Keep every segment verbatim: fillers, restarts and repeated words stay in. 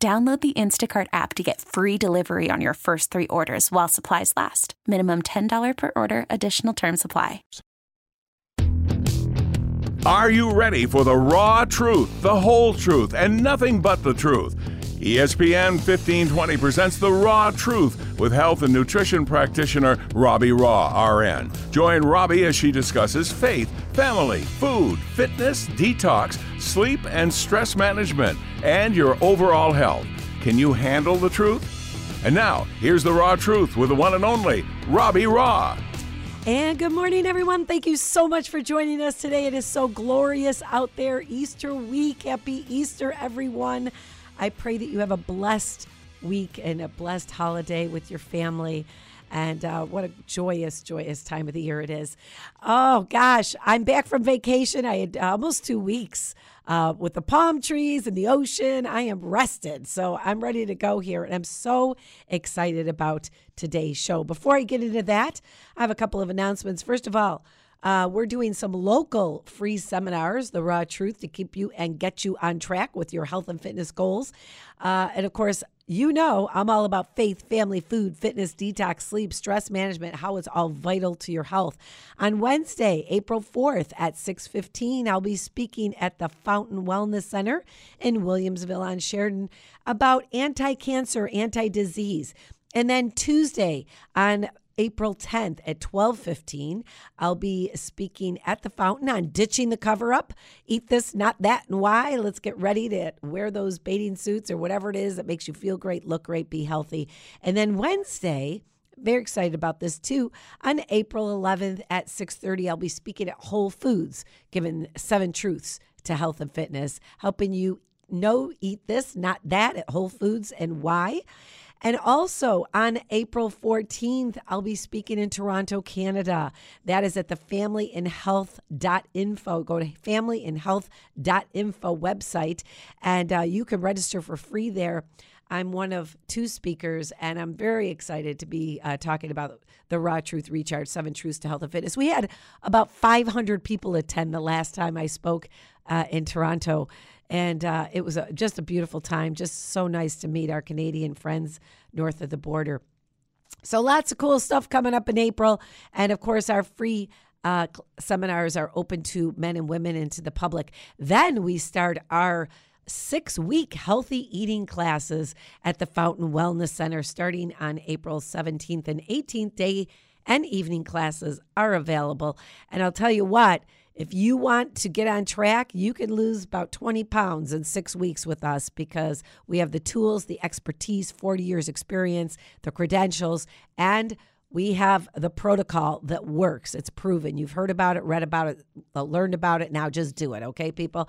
Download the Instacart app to get free delivery on your first three orders while supplies last. Minimum ten dollars per order. Additional terms apply. Are you ready for the raw truth, the whole truth, and nothing but the truth? E S P N fifteen twenty presents The Raw Truth with health and nutrition practitioner Robbie Raw, R N. Join Robbie as she discusses faith, family, food, fitness, detox, sleep, and stress management, and your overall health. Can you handle the truth? And now, here's The Raw Truth with the one and only Robbie Raw. And good morning, everyone. Thank you so much for joining us today. It is so glorious out there. Easter week. Happy Easter, everyone. I pray that you have a blessed week and a blessed holiday with your family. And uh, what a joyous, joyous time of the year it is. Oh, gosh, I'm back from vacation. I had almost two weeks uh, with the palm trees and the ocean. I am rested, so I'm ready to go here. And I'm so excited about today's show. Before I get into that, I have a couple of announcements. First of all, Uh, we're doing some local free seminars, The Raw Truth, to keep you and get you on track with your health and fitness goals. Uh, and, of course, you know I'm all about faith, family, food, fitness, detox, sleep, stress management, how it's all vital to your health. On Wednesday, April fourth at six fifteen, I'll be speaking at the Fountain Wellness Center in Williamsville on Sheridan about anti-cancer, anti-disease. And then Tuesday on April tenth at twelve fifteen, I'll be speaking at the fountain on ditching the cover-up, eat this, not that, and why. Let's get ready to wear those bathing suits or whatever it is that makes you feel great, look great, be healthy. And then Wednesday, very excited about this too, on April eleventh at six thirty, I'll be speaking at Whole Foods, giving seven truths to health and fitness, helping you know, eat this, not that at Whole Foods and why. And also on April fourteenth, I'll be speaking in Toronto, Canada. That is at the family in health dot info. Go to family in health dot info website, and uh, you can register for free there. I'm one of two speakers, and I'm very excited to be uh, talking about the Raw Truth Recharge, Seven Truths to Health and Fitness. We had about five hundred people attend the last time I spoke uh, in Toronto. And uh, it was a, just a beautiful time. Just so nice to meet our Canadian friends north of the border. So lots of cool stuff coming up in April. And, of course, our free uh, seminars are open to men and women and to the public. Then we start our six-week healthy eating classes at the Fountain Wellness Center starting on April seventeenth and eighteenth. Day and evening classes are available. And I'll tell you what. If you want to get on track, you can lose about twenty pounds in six weeks with us because we have the tools, the expertise, forty years experience, the credentials, and we have the protocol that works. It's proven. You've heard about it, read about it, learned about it. Now just do it, okay, people?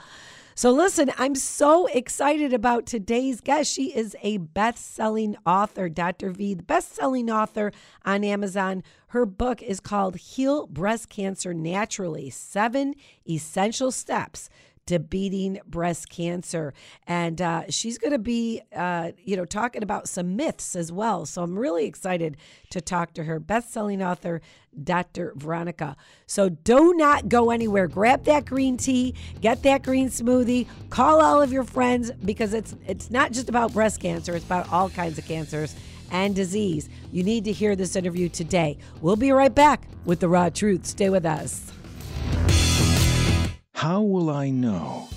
So listen, I'm so excited about today's guest. She is a best-selling author, Doctor V, the best-selling author on Amazon. Her book is called Heal Breast Cancer Naturally: Seven Essential Steps to Beating Breast Cancer. And uh, she's going to be, uh, you know, talking about some myths as well. So I'm really excited to talk to her, best-selling author, Doctor Veronica. So do not go anywhere. Grab that green tea, get that green smoothie, call all of your friends, because it's it's not just about breast cancer. It's about all kinds of cancers and disease. You need to hear this interview today. We'll be right back with The Raw Truth. Stay with us. How will I know?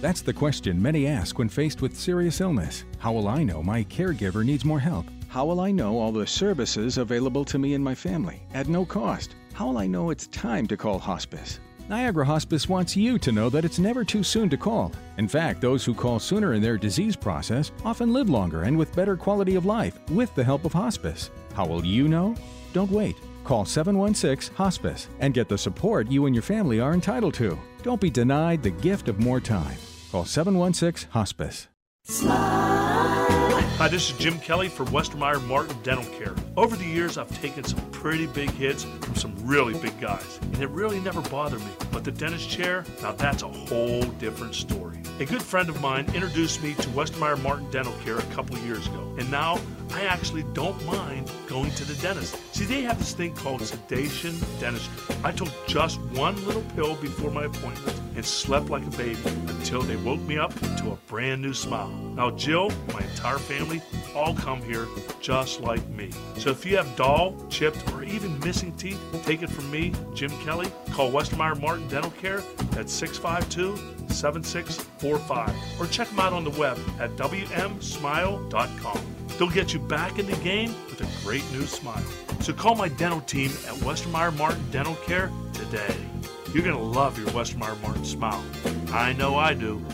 That's the question many ask when faced with serious illness. How will I know my caregiver needs more help? How will I know all the services available to me and my family at no cost? How will I know it's time to call hospice? Niagara Hospice wants you to know that it's never too soon to call. In fact, those who call sooner in their disease process often live longer and with better quality of life with the help of hospice. How will you know? Don't wait. Call seven one six HOSPICE and get the support you and your family are entitled to. Don't be denied the gift of more time. Call seven one six HOSPICE. Smile. Hi, this is Jim Kelly for Westermeier Martin Dental Care. Over the years, I've taken some pretty big hits from some really big guys, and it really never bothered me. But the dentist chair, now that's a whole different story. A good friend of mine introduced me to Westermeier Martin Dental Care a couple of years ago, and now I actually don't mind going to the dentist. See, they have this thing called sedation dentistry. I took just one little pill before my appointment and slept like a baby until they woke me up to a brand new smile. Now Jill, my entire family, all come here just like me. So if you have dull, chipped, or even missing teeth, take it from me, Jim Kelly. Call Westermeier Martin Dental Care at six five two, seven six four five or check them out on the web at W M smile dot com. They'll get you back in the game with a great new smile. So call my dental team at Westermeier Martin Dental Care today. You're going to love your Westermeier Martin smile. I know I do.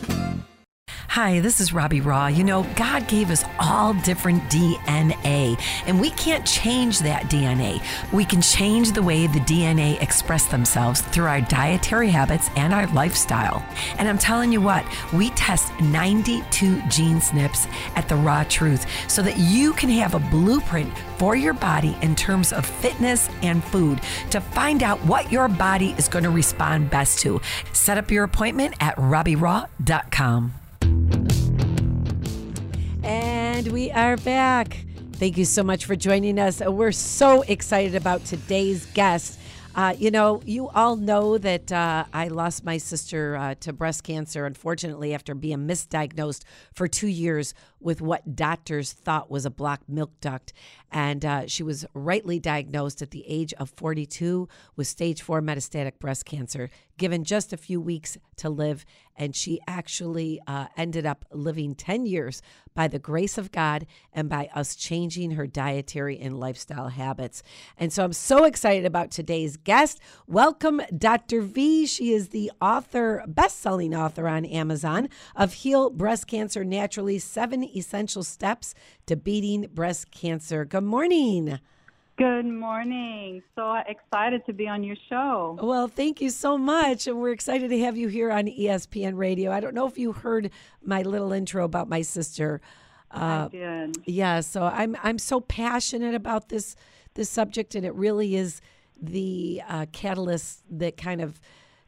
Hi, this is Robbie Raw. You know, God gave us all different D N A, and we can't change that D N A. We can change the way the D N A express themselves through our dietary habits and our lifestyle. And I'm telling you what, we test ninety-two gene S N Ps at The Raw Truth so that you can have a blueprint for your body in terms of fitness and food to find out what your body is going to respond best to. Set up your appointment at Robbie Raw dot com. And we are back. Thank you so much for joining us. We're so excited about today's guest. Uh, you know, you all know that uh, I lost my sister uh, to breast cancer, unfortunately, after being misdiagnosed for two years with what doctors thought was a blocked milk duct. And uh, she was rightly diagnosed at the age of forty-two with stage four metastatic breast cancer, given just a few weeks to live. And she actually uh, ended up living ten years by the grace of God and by us changing her dietary and lifestyle habits. And so I'm so excited about today's guest. Welcome, Doctor V. She is the author, best-selling author on Amazon of Heal Breast Cancer Naturally, Seven Essential Steps to Beating Breast Cancer. Good morning. Good morning. So excited to be on your show. Well, thank you so much. And we're excited to have you here on E S P N Radio. I don't know if you heard my little intro about my sister. Uh, I did. Yeah, so I'm I'm so passionate about this this subject, and it really is the uh, catalyst that kind of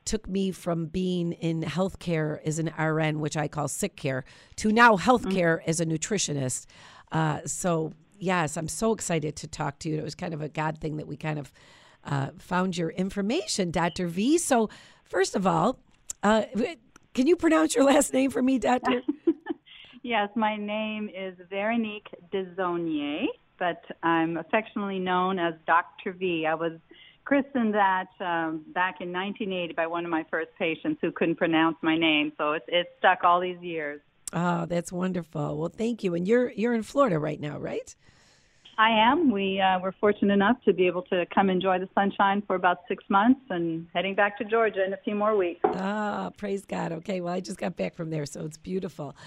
took me from being in healthcare as an R N, which I call sick care, to now healthcare mm-hmm. as a nutritionist. Uh, so, yes, I'm so excited to talk to you. It was kind of a God thing that we kind of uh, found your information, Doctor V. So, first of all, uh, can you pronounce your last name for me, Doctor? Yes, my name is Veronique Desonier, but I'm affectionately known as Doctor V. I was christened that um, back in nineteen eighty by one of my first patients who couldn't pronounce my name, so it's it stuck all these years. Oh, that's wonderful. Well, thank you. And you're you're in Florida right now, right? I am. We uh, were fortunate enough to be able to come enjoy the sunshine for about six months, and heading back to Georgia in a few more weeks. Ah, oh, praise God. Okay, well, I just got back from there, so it's beautiful.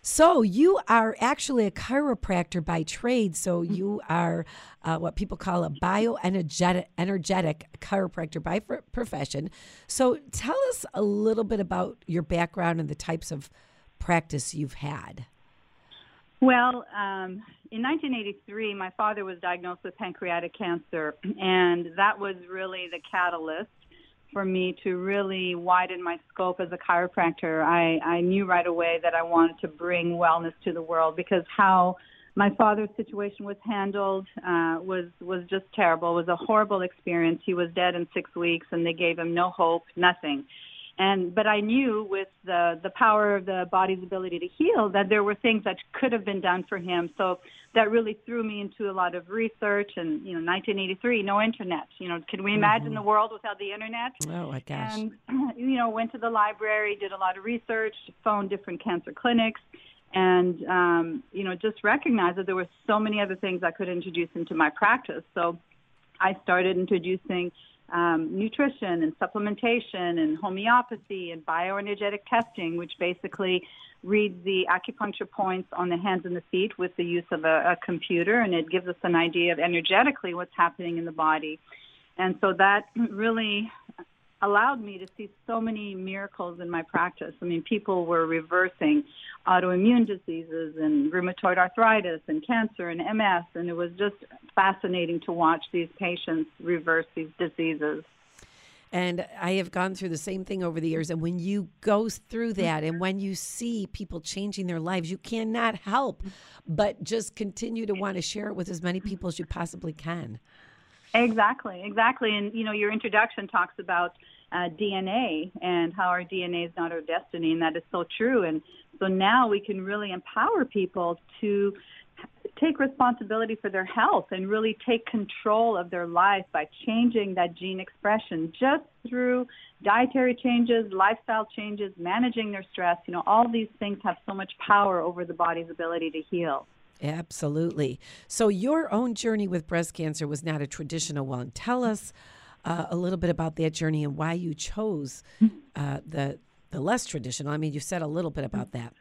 So you are actually a chiropractor by trade, so you are uh, what people call a bioenergetic energetic chiropractor by profession. So tell us a little bit about your background and the types of practice you've had. Well, um, in nineteen eighty-three, my father was diagnosed with pancreatic cancer, and that was really the catalyst for me to really widen my scope as a chiropractor. I, I knew right away that I wanted to bring wellness to the world, because how my father's situation was handled uh, was, was just terrible. It was a horrible experience. He was dead in six weeks, and they gave him no hope, nothing. And but I knew with the, the power of the body's ability to heal that there were things that could have been done for him. So that really threw me into a lot of research. And, you know, nineteen eighty-three, no internet. You know, can we imagine mm-hmm. the world without the internet? Oh, my gosh. And, you know, went to the library, did a lot of research, phoned different cancer clinics, and, um, you know, just recognized that there were so many other things I could introduce into my practice. So I started introducing Um, nutrition and supplementation and homeopathy and bioenergetic testing, which basically reads the acupuncture points on the hands and the feet with the use of a, a computer, and it gives us an idea of energetically what's happening in the body. And so that really allowed me to see so many miracles in my practice. I mean, people were reversing autoimmune diseases and rheumatoid arthritis and cancer and M S, and it was just fascinating to watch these patients reverse these diseases. And I have gone through the same thing over the years. And when you go through that and when you see people changing their lives, you cannot help but just continue to want to share it with as many people as you possibly can. Exactly, exactly. And, you know, your introduction talks about uh, D N A and how our D N A is not our destiny, and that is so true. And so now we can really empower people to take responsibility for their health and really take control of their life by changing that gene expression just through dietary changes, lifestyle changes, managing their stress. You know, all these things have so much power over the body's ability to heal. Absolutely. So your own journey with breast cancer was not a traditional one. Tell us uh, a little bit about that journey and why you chose uh, the the less traditional. I mean, you said a little bit about that.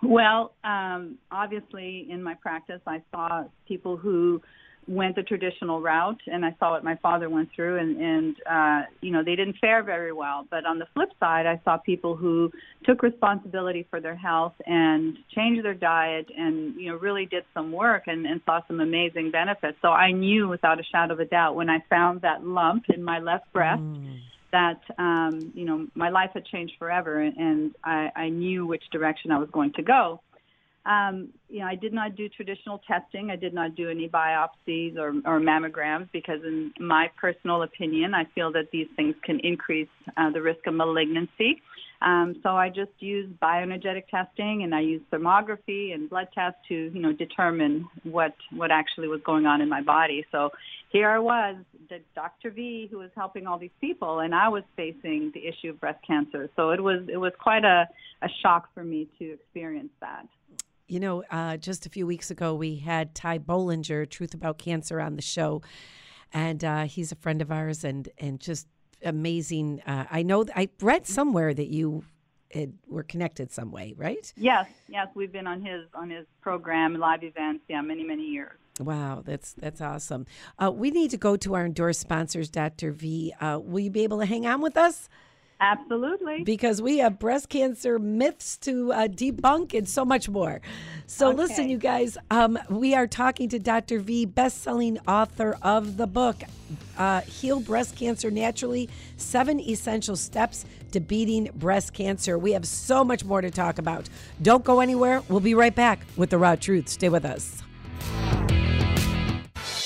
Well, um, obviously in my practice, I saw people who went the traditional route, and I saw what my father went through, and, and uh, you know, they didn't fare very well. But on the flip side, I saw people who took responsibility for their health and changed their diet and, you know, really did some work and, and saw some amazing benefits. So I knew without a shadow of a doubt when I found that lump in my left breast mm. that, um, you know, my life had changed forever, and I, I knew which direction I was going to go. Um, you know, I did not do traditional testing. I did not do any biopsies or, or mammograms because, in my personal opinion, I feel that these things can increase uh, the risk of malignancy. Um, so I just used bioenergetic testing, and I used thermography and blood tests to, you know, determine what, what actually was going on in my body. So here I was, the Doctor V, who was helping all these people, and I was facing the issue of breast cancer. So it was, it was quite a, a shock for me to experience that. You know, uh, just a few weeks ago, we had Ty Bollinger, Truth About Cancer, on the show, and uh, he's a friend of ours, and and just amazing. Uh, I know th- I read somewhere that you had, were connected some way, right? Yes, yes, we've been on his on his program, live events, yeah, many many years. Wow, that's that's awesome. Uh, we need to go to our endorsed sponsors, Doctor V. Uh, will you be able to hang on with us? Absolutely. Because we have breast cancer myths to uh, debunk and so much more. So okay. Listen, you guys, um, we are talking to Doctor V, best-selling author of the book, uh, Heal Breast Cancer Naturally, Seven Essential Steps to Beating Breast Cancer. We have so much more to talk about. Don't go anywhere. We'll be right back with The Raw Truth. Stay with us.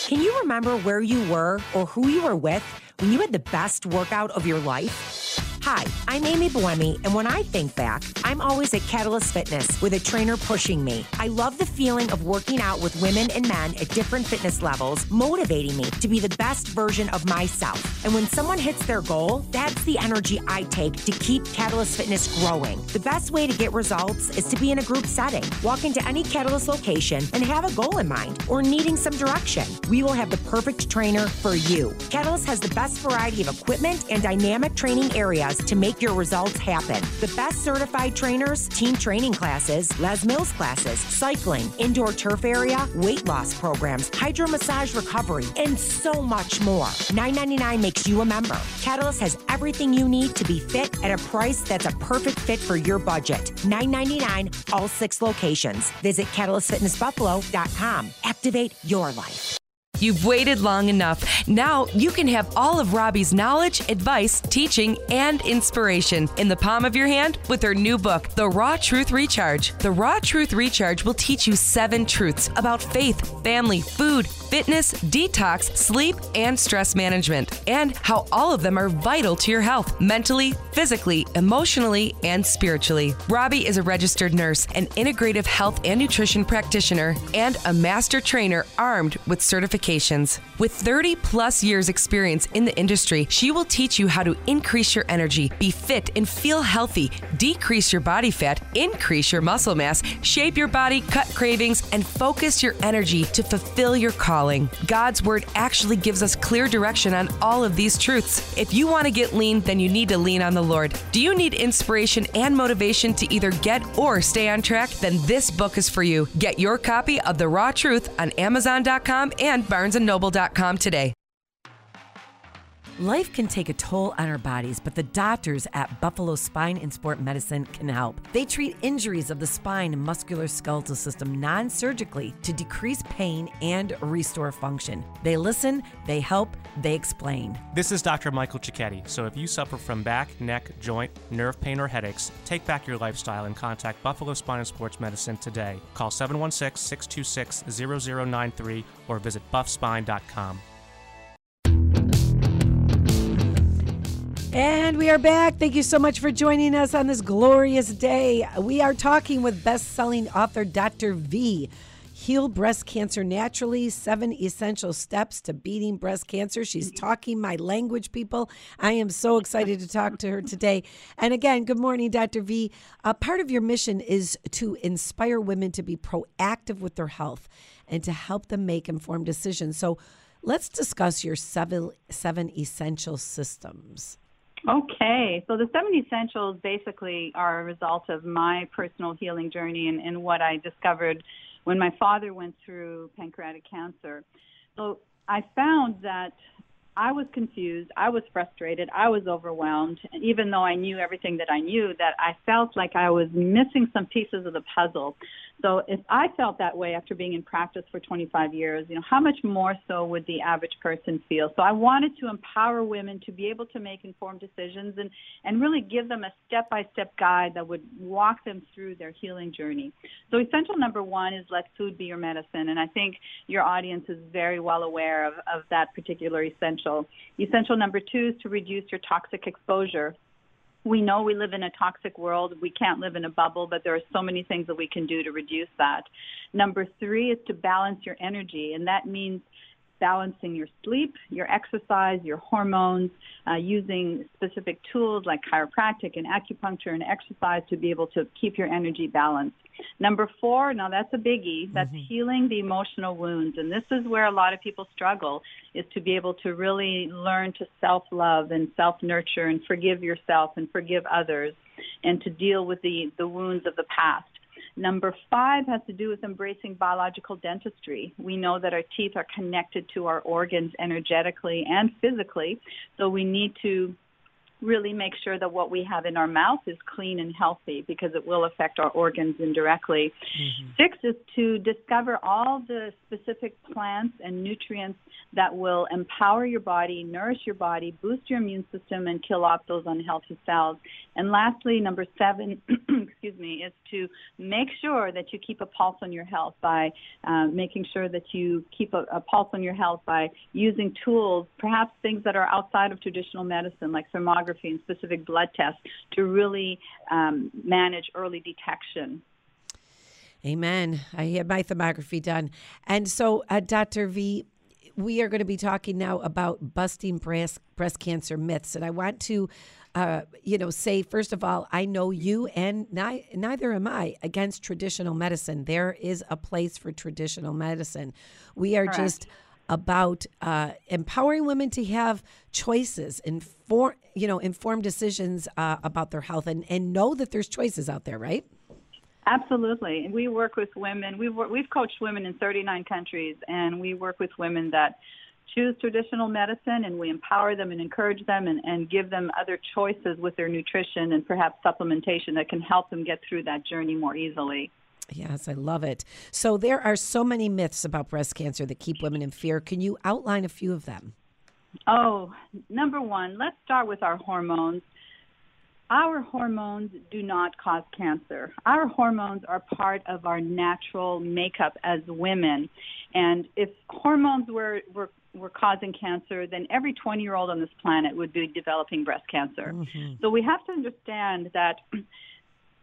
Can you remember where you were or who you were with when you had the best workout of your life? Hi, I'm Amy Buemi, and when I think back, I'm always at Catalyst Fitness with a trainer pushing me. I love the feeling of working out with women and men at different fitness levels, motivating me to be the best version of myself. And when someone hits their goal, that's the energy I take to keep Catalyst Fitness growing. The best way to get results is to be in a group setting. Walk into any Catalyst location and have a goal in mind or needing some direction. We will have the perfect trainer for you. Catalyst has the best variety of equipment and dynamic training areas to make your results happen. The best certified trainers, team training classes, Les Mills classes, cycling, indoor turf area, weight loss programs, hydro massage recovery, and so much more. nine ninety-nine makes you a member. Catalyst has everything you need to be fit at a price that's a perfect fit for your budget. nine ninety-nine, all six locations. Visit Catalyst Fitness Buffalo dot com. Activate your life. You've waited long enough. Now you can have all of Robbie's knowledge, advice, teaching, and inspiration in the palm of your hand with her new book, The Raw Truth Recharge. The Raw Truth Recharge will teach you seven truths about faith, family, food, fitness, detox, sleep, and stress management, and how all of them are vital to your health, mentally, physically, emotionally, and spiritually. Robbie is a registered nurse, an integrative health and nutrition practitioner, and a master trainer armed with certification. With thirty plus years experience in the industry, she will teach you how to increase your energy, be fit and feel healthy, decrease your body fat, increase your muscle mass, shape your body, cut cravings, and focus your energy to fulfill your calling. God's Word actually gives us clear direction on all of these truths. If you want to get lean, then you need to lean on the Lord. Do you need inspiration and motivation to either get or stay on track? Then this book is for you. Get your copy of The Raw Truth on Amazon dot com and Barnes and Noble dot com today. Life can take a toll on our bodies, but the doctors at Buffalo Spine and Sport Medicine can help. They treat injuries of the spine and musculoskeletal system non-surgically to decrease pain and restore function. They listen, they help, they explain. This is Doctor Michael Cicchetti. So if you suffer from back, neck, joint, nerve pain, or headaches, take back your lifestyle and contact Buffalo Spine and Sports Medicine today. Call seven one six, six two six, zero zero nine three or visit buff spine dot com. And we are back. Thank you so much for joining us on this glorious day. We are talking with best-selling author Doctor V. Heal Breast Cancer Naturally, Seven Essential Steps to Beating Breast Cancer. She's talking my language, people. I am so excited to talk to her today. And again, good morning, Doctor V. Uh, part of your mission is to inspire women to be proactive with their health and to help them make informed decisions. So let's discuss your seven, seven essential systems. Okay, so the seven essentials basically are a result of my personal healing journey and, and what I discovered when my father went through pancreatic cancer. So I found that I was confused, I was frustrated, I was overwhelmed, and even though I knew everything that I knew, that I felt like I was missing some pieces of the puzzle. So if I felt that way after being in practice for twenty-five years, you know, how much more so would the average person feel? So I wanted to empower women to be able to make informed decisions and, and really give them a step-by-step guide that would walk them through their healing journey. So essential number one is let food be your medicine, and I think your audience is very well aware of, of that particular essential. Essential number two is to reduce your toxic exposure. We know we live in a toxic world. We can't live in a bubble, but there are so many things that we can do to reduce that. Number three is to balance your energy, and that means balancing your sleep, your exercise, your hormones, uh, using specific tools like chiropractic and acupuncture and exercise to be able to keep your energy balanced. Number four, now that's a biggie, that's mm-hmm. healing the emotional wounds. And this is where a lot of people struggle, is to be able to really learn to self-love and self-nurture and forgive yourself and forgive others and to deal with the, the wounds of the past. Number five has to do with embracing biological dentistry. We know that our teeth are connected to our organs energetically and physically, so we need to really make sure that what we have in our mouth is clean and healthy because it will affect our organs indirectly. Mm-hmm. Six is to discover all the specific plants and nutrients that will empower your body, nourish your body, boost your immune system, and kill off those unhealthy cells. And lastly, number seven, excuse me, is to make sure that you keep a pulse on your health by uh, making sure that you keep a, a pulse on your health by using tools, perhaps things that are outside of traditional medicine like thermography and specific blood tests to really um, manage early detection. Amen. I had my thermography done. And so, uh, Doctor V, we are going to be talking now about busting breast, breast cancer myths. And I want to, uh, you know, say, first of all, I know you and ni- neither am I against traditional medicine. There is a place for traditional medicine. We are Correct. just... about uh, empowering women to have choices, inform, you know, informed decisions uh, about their health and, and know that there's choices out there, right? Absolutely. And we work with women. We've, we've coached women in thirty-nine countries, and we work with women that choose traditional medicine, and we empower them and encourage them and, and give them other choices with their nutrition and perhaps supplementation that can help them get through that journey more easily. Yes, I love it. So there are so many myths about breast cancer that keep women in fear. Can you outline a few of them? Oh, number one, let's start with our hormones. Our hormones do not cause cancer. Our hormones are part of our natural makeup as women. And if hormones were, were We're causing cancer, then every twenty-year-old on this planet would be developing breast cancer. Mm-hmm. So we have to understand that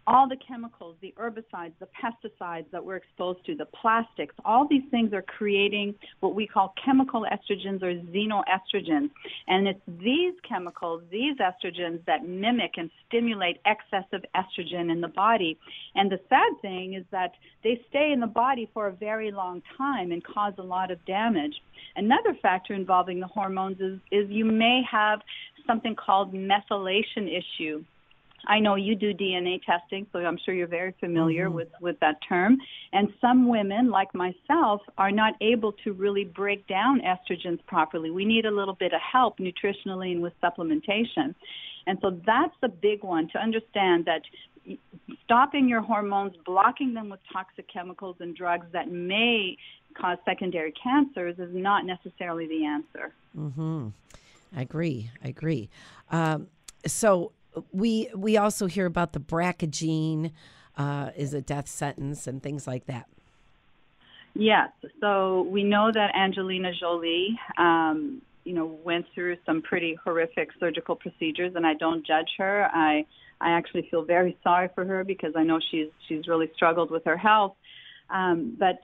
all the chemicals, the herbicides, the pesticides that we're exposed to, the plastics, all these things are creating what we call chemical estrogens or xenoestrogens. And it's these chemicals, these estrogens that mimic and stimulate excessive estrogen in the body. And the sad thing is that they stay in the body for a very long time and cause a lot of damage. Another factor involving the hormones is, is you may have something called methylation issue. I know you do D N A testing, so I'm sure you're very familiar mm-hmm. with, with that term. And some women, like myself, are not able to really break down estrogens properly. We need a little bit of help nutritionally and with supplementation. And so that's the big one, to understand that stopping your hormones, blocking them with toxic chemicals and drugs that may cause secondary cancers is not necessarily the answer. Mm-hmm. I agree. I agree. Um, so we we also hear about the B R C A gene uh, is a death sentence and things like that. Yes. So we know that Angelina Jolie, um, you know, went through some pretty horrific surgical procedures, and I don't judge her. I I actually feel very sorry for her because I know she's she's really struggled with her health. Um, but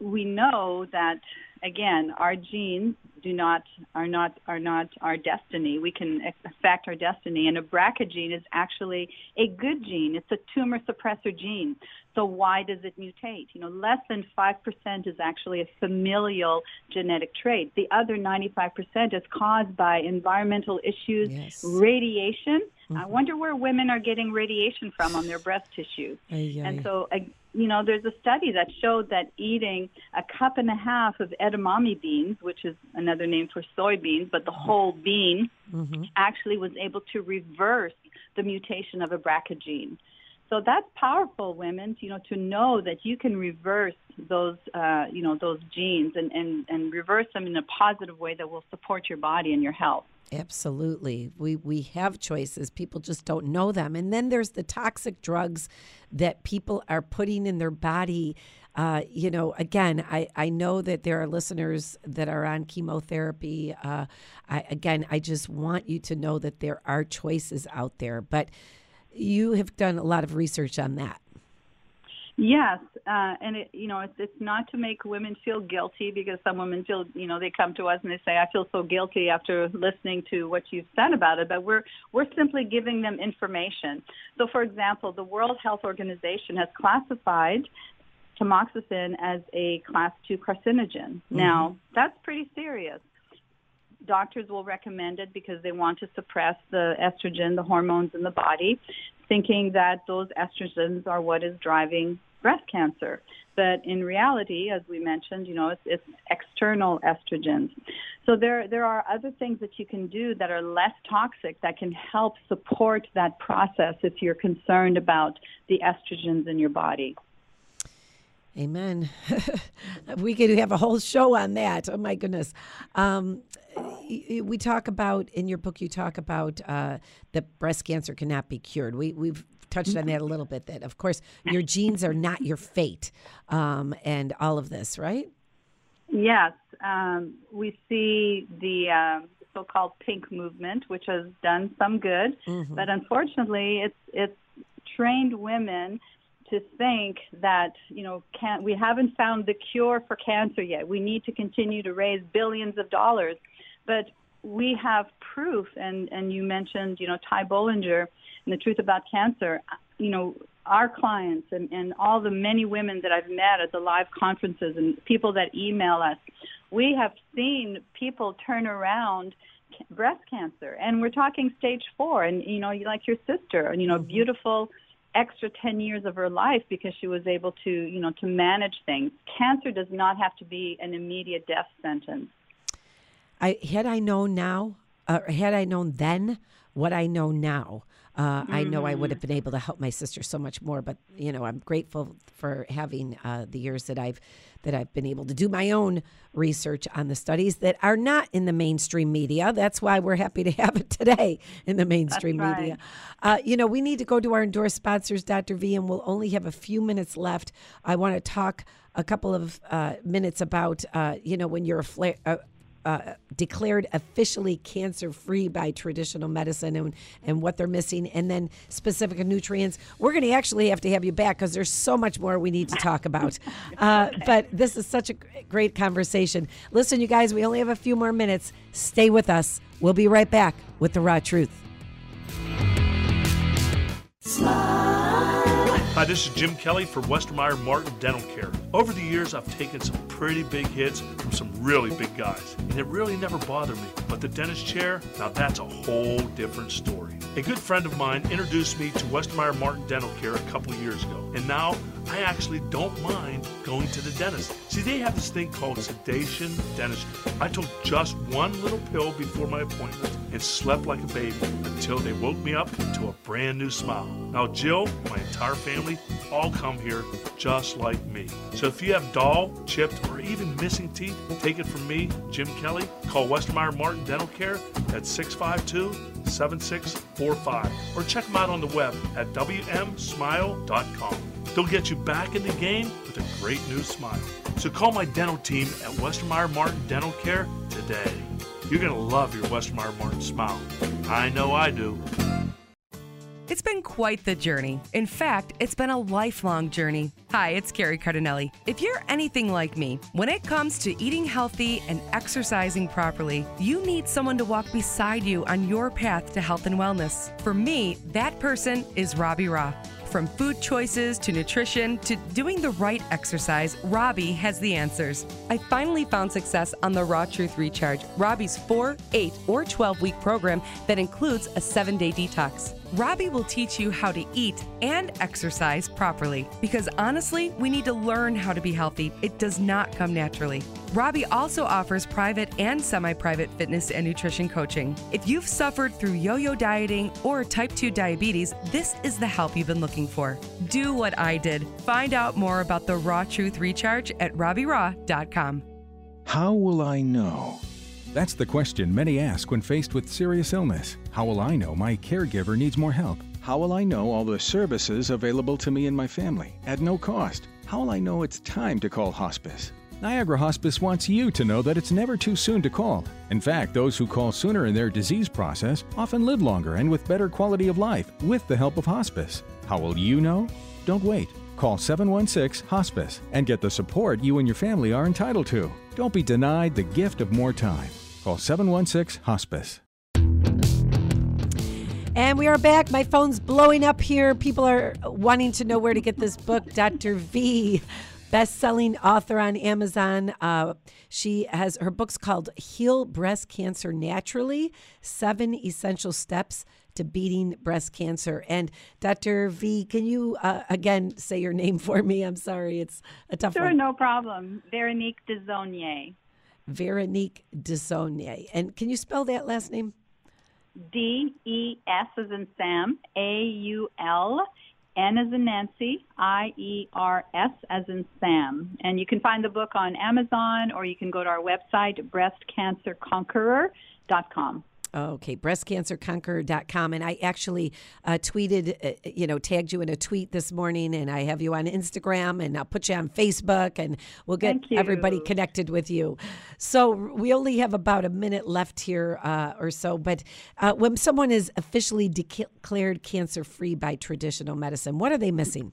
we know that, again, our genes do not are not are not our destiny. We can affect our destiny, and a B R C A gene is actually a good gene. It's a tumor suppressor gene. So why does it mutate? You know, less than five percent is actually a familial genetic trait. The other ninety-five percent is caused by environmental issues, yes. radiation. Mm-hmm. I wonder where women are getting radiation from on their breast tissue. Aye, aye. And so, you know, there's a study that showed that eating a cup and a half of edamame beans, which is another name for soybeans, but the whole bean mm-hmm. actually was able to reverse the mutation of a B R C A gene. So that's powerful, women, you know, to know that you can reverse those, uh, you know, those genes and, and, and reverse them in a positive way that will support your body and your health. Absolutely. We we have choices. People just don't know them. And then there's the toxic drugs that people are putting in their body. Uh, you know, again, I, I know that there are listeners that are on chemotherapy. Uh, I, again, I just want you to know that there are choices out there. But you have done a lot of research on that. Yes, uh, and it, you know, it's, it's not to make women feel guilty, because some women feel, you know, they come to us and they say, I feel so guilty after listening to what you've said about it, but we're we're simply giving them information. So, for example, the World Health Organization has classified tamoxifen as a class two carcinogen. Mm-hmm. Now, that's pretty serious. Doctors will recommend it because they want to suppress the estrogen, the hormones in the body, thinking that those estrogens are what is driving breast cancer. But in reality, as we mentioned, you know, it's, it's external estrogens. So there there are other things that you can do that are less toxic that can help support that process if you're concerned about the estrogens in your body. Amen. We could have a whole show on that. Oh, my goodness. Um, we talk about, in your book, you talk about uh, that breast cancer cannot be cured. We, we've touched on that a little bit, that, of course, your genes are not your fate, um, and all of this, right? Yes. Um, we see the uh, so-called pink movement, which has done some good. Mm-hmm. But unfortunately, it's it's trained women to think that, you know, can't, we haven't found the cure for cancer yet. We need to continue to raise billions of dollars. But we have proof, and, and you mentioned, you know, Ty Bollinger and The Truth About Cancer. You know, our clients and, and all the many women that I've met at the live conferences and people that email us, we have seen people turn around breast cancer. And we're talking stage four, and, you know, like your sister, and, you know, beautiful extra ten years of her life because she was able to, you know, to manage things. Cancer does not have to be an immediate death sentence. I had I known now, uh, had I known then what I know now, uh, mm-hmm. I know I would have been able to help my sister so much more. But, you know, I'm grateful for having uh, the years that I've that I've been able to do my own research on the studies that are not in the mainstream media. That's why we're happy to have it today in the mainstream That's right. media. Uh, you know, we need to go to our endorsed sponsors, Doctor V, and we'll only have a few minutes left. I want to talk a couple of uh, minutes about, uh, you know, when you're a flare. Uh, Uh, declared officially cancer-free by traditional medicine and, and what they're missing, and then specific nutrients. We're going to actually have to have you back because there's so much more we need to talk about. Uh, okay. But this is such a great conversation. Listen, you guys, we only have a few more minutes. Stay with us. We'll be right back with The Raw Truth. Hi, this is Jim Kelly for Westermeier Martin Dental Care. Over the years, I've taken some pretty big hits from some really big guys, and it really never bothered me. But the dentist chair, now that's a whole different story. A good friend of mine introduced me to Westermeier Martin Dental Care a couple years ago, and now I actually don't mind going to the dentist. See, they have this thing called sedation dentistry. I took just one little pill before my appointment and slept like a baby until they woke me up to a brand new smile. Now Jill, my entire family, all come here just like me. So if you have dull, chipped, or even missing teeth, take it from me, Jim Kelly. Call Westermeier Martin Dental Care at six five two, seven six four five or check them out on the web at W M smile dot com. They'll get you back in the game with a great new smile. So call my dental team at Westermeier Martin Dental Care today. You're going to love your Westermeier Martin smile. I know I do. It's been quite the journey. In fact, it's been a lifelong journey. Hi, it's Carrie Cardinelli. If you're anything like me, when it comes to eating healthy and exercising properly, you need someone to walk beside you on your path to health and wellness. For me, that person is Robbie Raw. From food choices to nutrition to doing the right exercise, Robbie has the answers. I finally found success on the Raw Truth Recharge, Robbie's four, eight, or twelve-week program that includes a seven-day detox. Robbie will teach you how to eat and exercise properly because honestly, we need to learn how to be healthy. It does not come naturally. Robbie also offers private and semi-private fitness and nutrition coaching. If you've suffered through yo-yo dieting or type two diabetes, this is the help you've been looking for. Do what I did. Find out more about the Raw Truth Recharge at Robbie Raw dot com. How will I know? That's the question many ask when faced with serious illness. How will I know my caregiver needs more help? How will I know all the services available to me and my family at no cost? How will I know it's time to call hospice? Niagara Hospice wants you to know that it's never too soon to call. In fact, those who call sooner in their disease process often live longer and with better quality of life with the help of hospice. How will you know? Don't wait. Call seven one six HOSPICE and get the support you and your family are entitled to. Don't be denied the gift of more time. Call seven one six HOSPICE. And we are back. My phone's blowing up here. People are wanting to know where to get this book, Doctor V, best-selling author on Amazon. Uh, she has her book's called Heal Breast Cancer Naturally: Seven Essential Steps to Beating Breast Cancer. And Doctor V, can you uh, again say your name for me? I'm sorry, it's a tough sure, one. Sure, no problem. Veronique Desonier. Veronique Desonier. And can you spell that last name? D E S as in Sam, A U L, N as in Nancy, I E R S as in Sam. And you can find the book on Amazon, or you can go to our website, breast cancer conqueror dot com. Okay, breast cancer conqueror dot com. And I actually uh, tweeted, uh, you know, tagged you in a tweet this morning, and I have you on Instagram, and I'll put you on Facebook, and we'll get everybody connected with you. So we only have about a minute left here uh, or so, but uh, when someone is officially declared cancer-free by traditional medicine, what are they missing?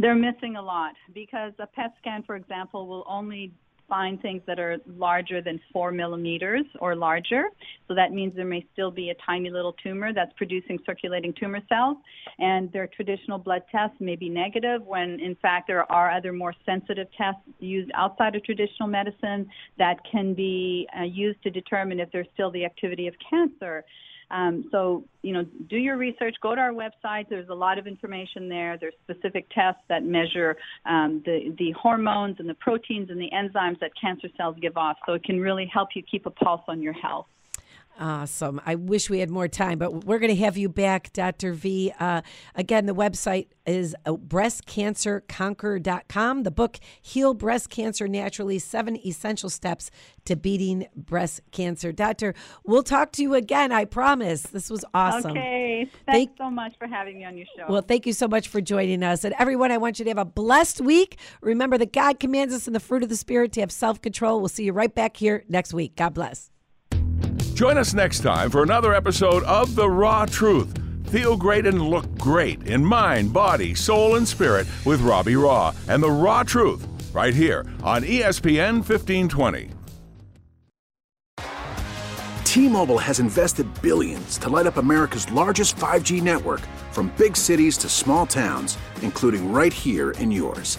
They're missing a lot because a P E T scan, for example, will only find things that are larger than four millimeters or larger. So that means there may still be a tiny little tumor that's producing circulating tumor cells, and their traditional blood tests may be negative when, in fact, there are other more sensitive tests used outside of traditional medicine that can be uh, used to determine if there's still the activity of cancer. Um, so, you know, do your research, go to our website. There's a lot of information there. There's specific tests that measure um, the, the hormones and the proteins and the enzymes that cancer cells give off. So it can really help you keep a pulse on your health. Awesome. I wish we had more time, but we're going to have you back, Doctor V. Uh, again, the website is breast cancer conqueror dot com. The book, Heal Breast Cancer Naturally, Seven Essential Steps to Beating Breast Cancer. Doctor, we'll talk to you again, I promise. This was awesome. Okay. Thanks thank, so much for having me on your show. Well, thank you so much for joining us. And everyone, I want you to have a blessed week. Remember that God commands us in the fruit of the Spirit to have self-control. We'll see you right back here next week. God bless. Join us next time for another episode of The Raw Truth. Feel great and look great in mind, body, soul, and spirit with Robbie Raw and The Raw Truth right here on E S P N fifteen twenty. T-Mobile has invested billions to light up America's largest five G network, from big cities to small towns, including right here in yours.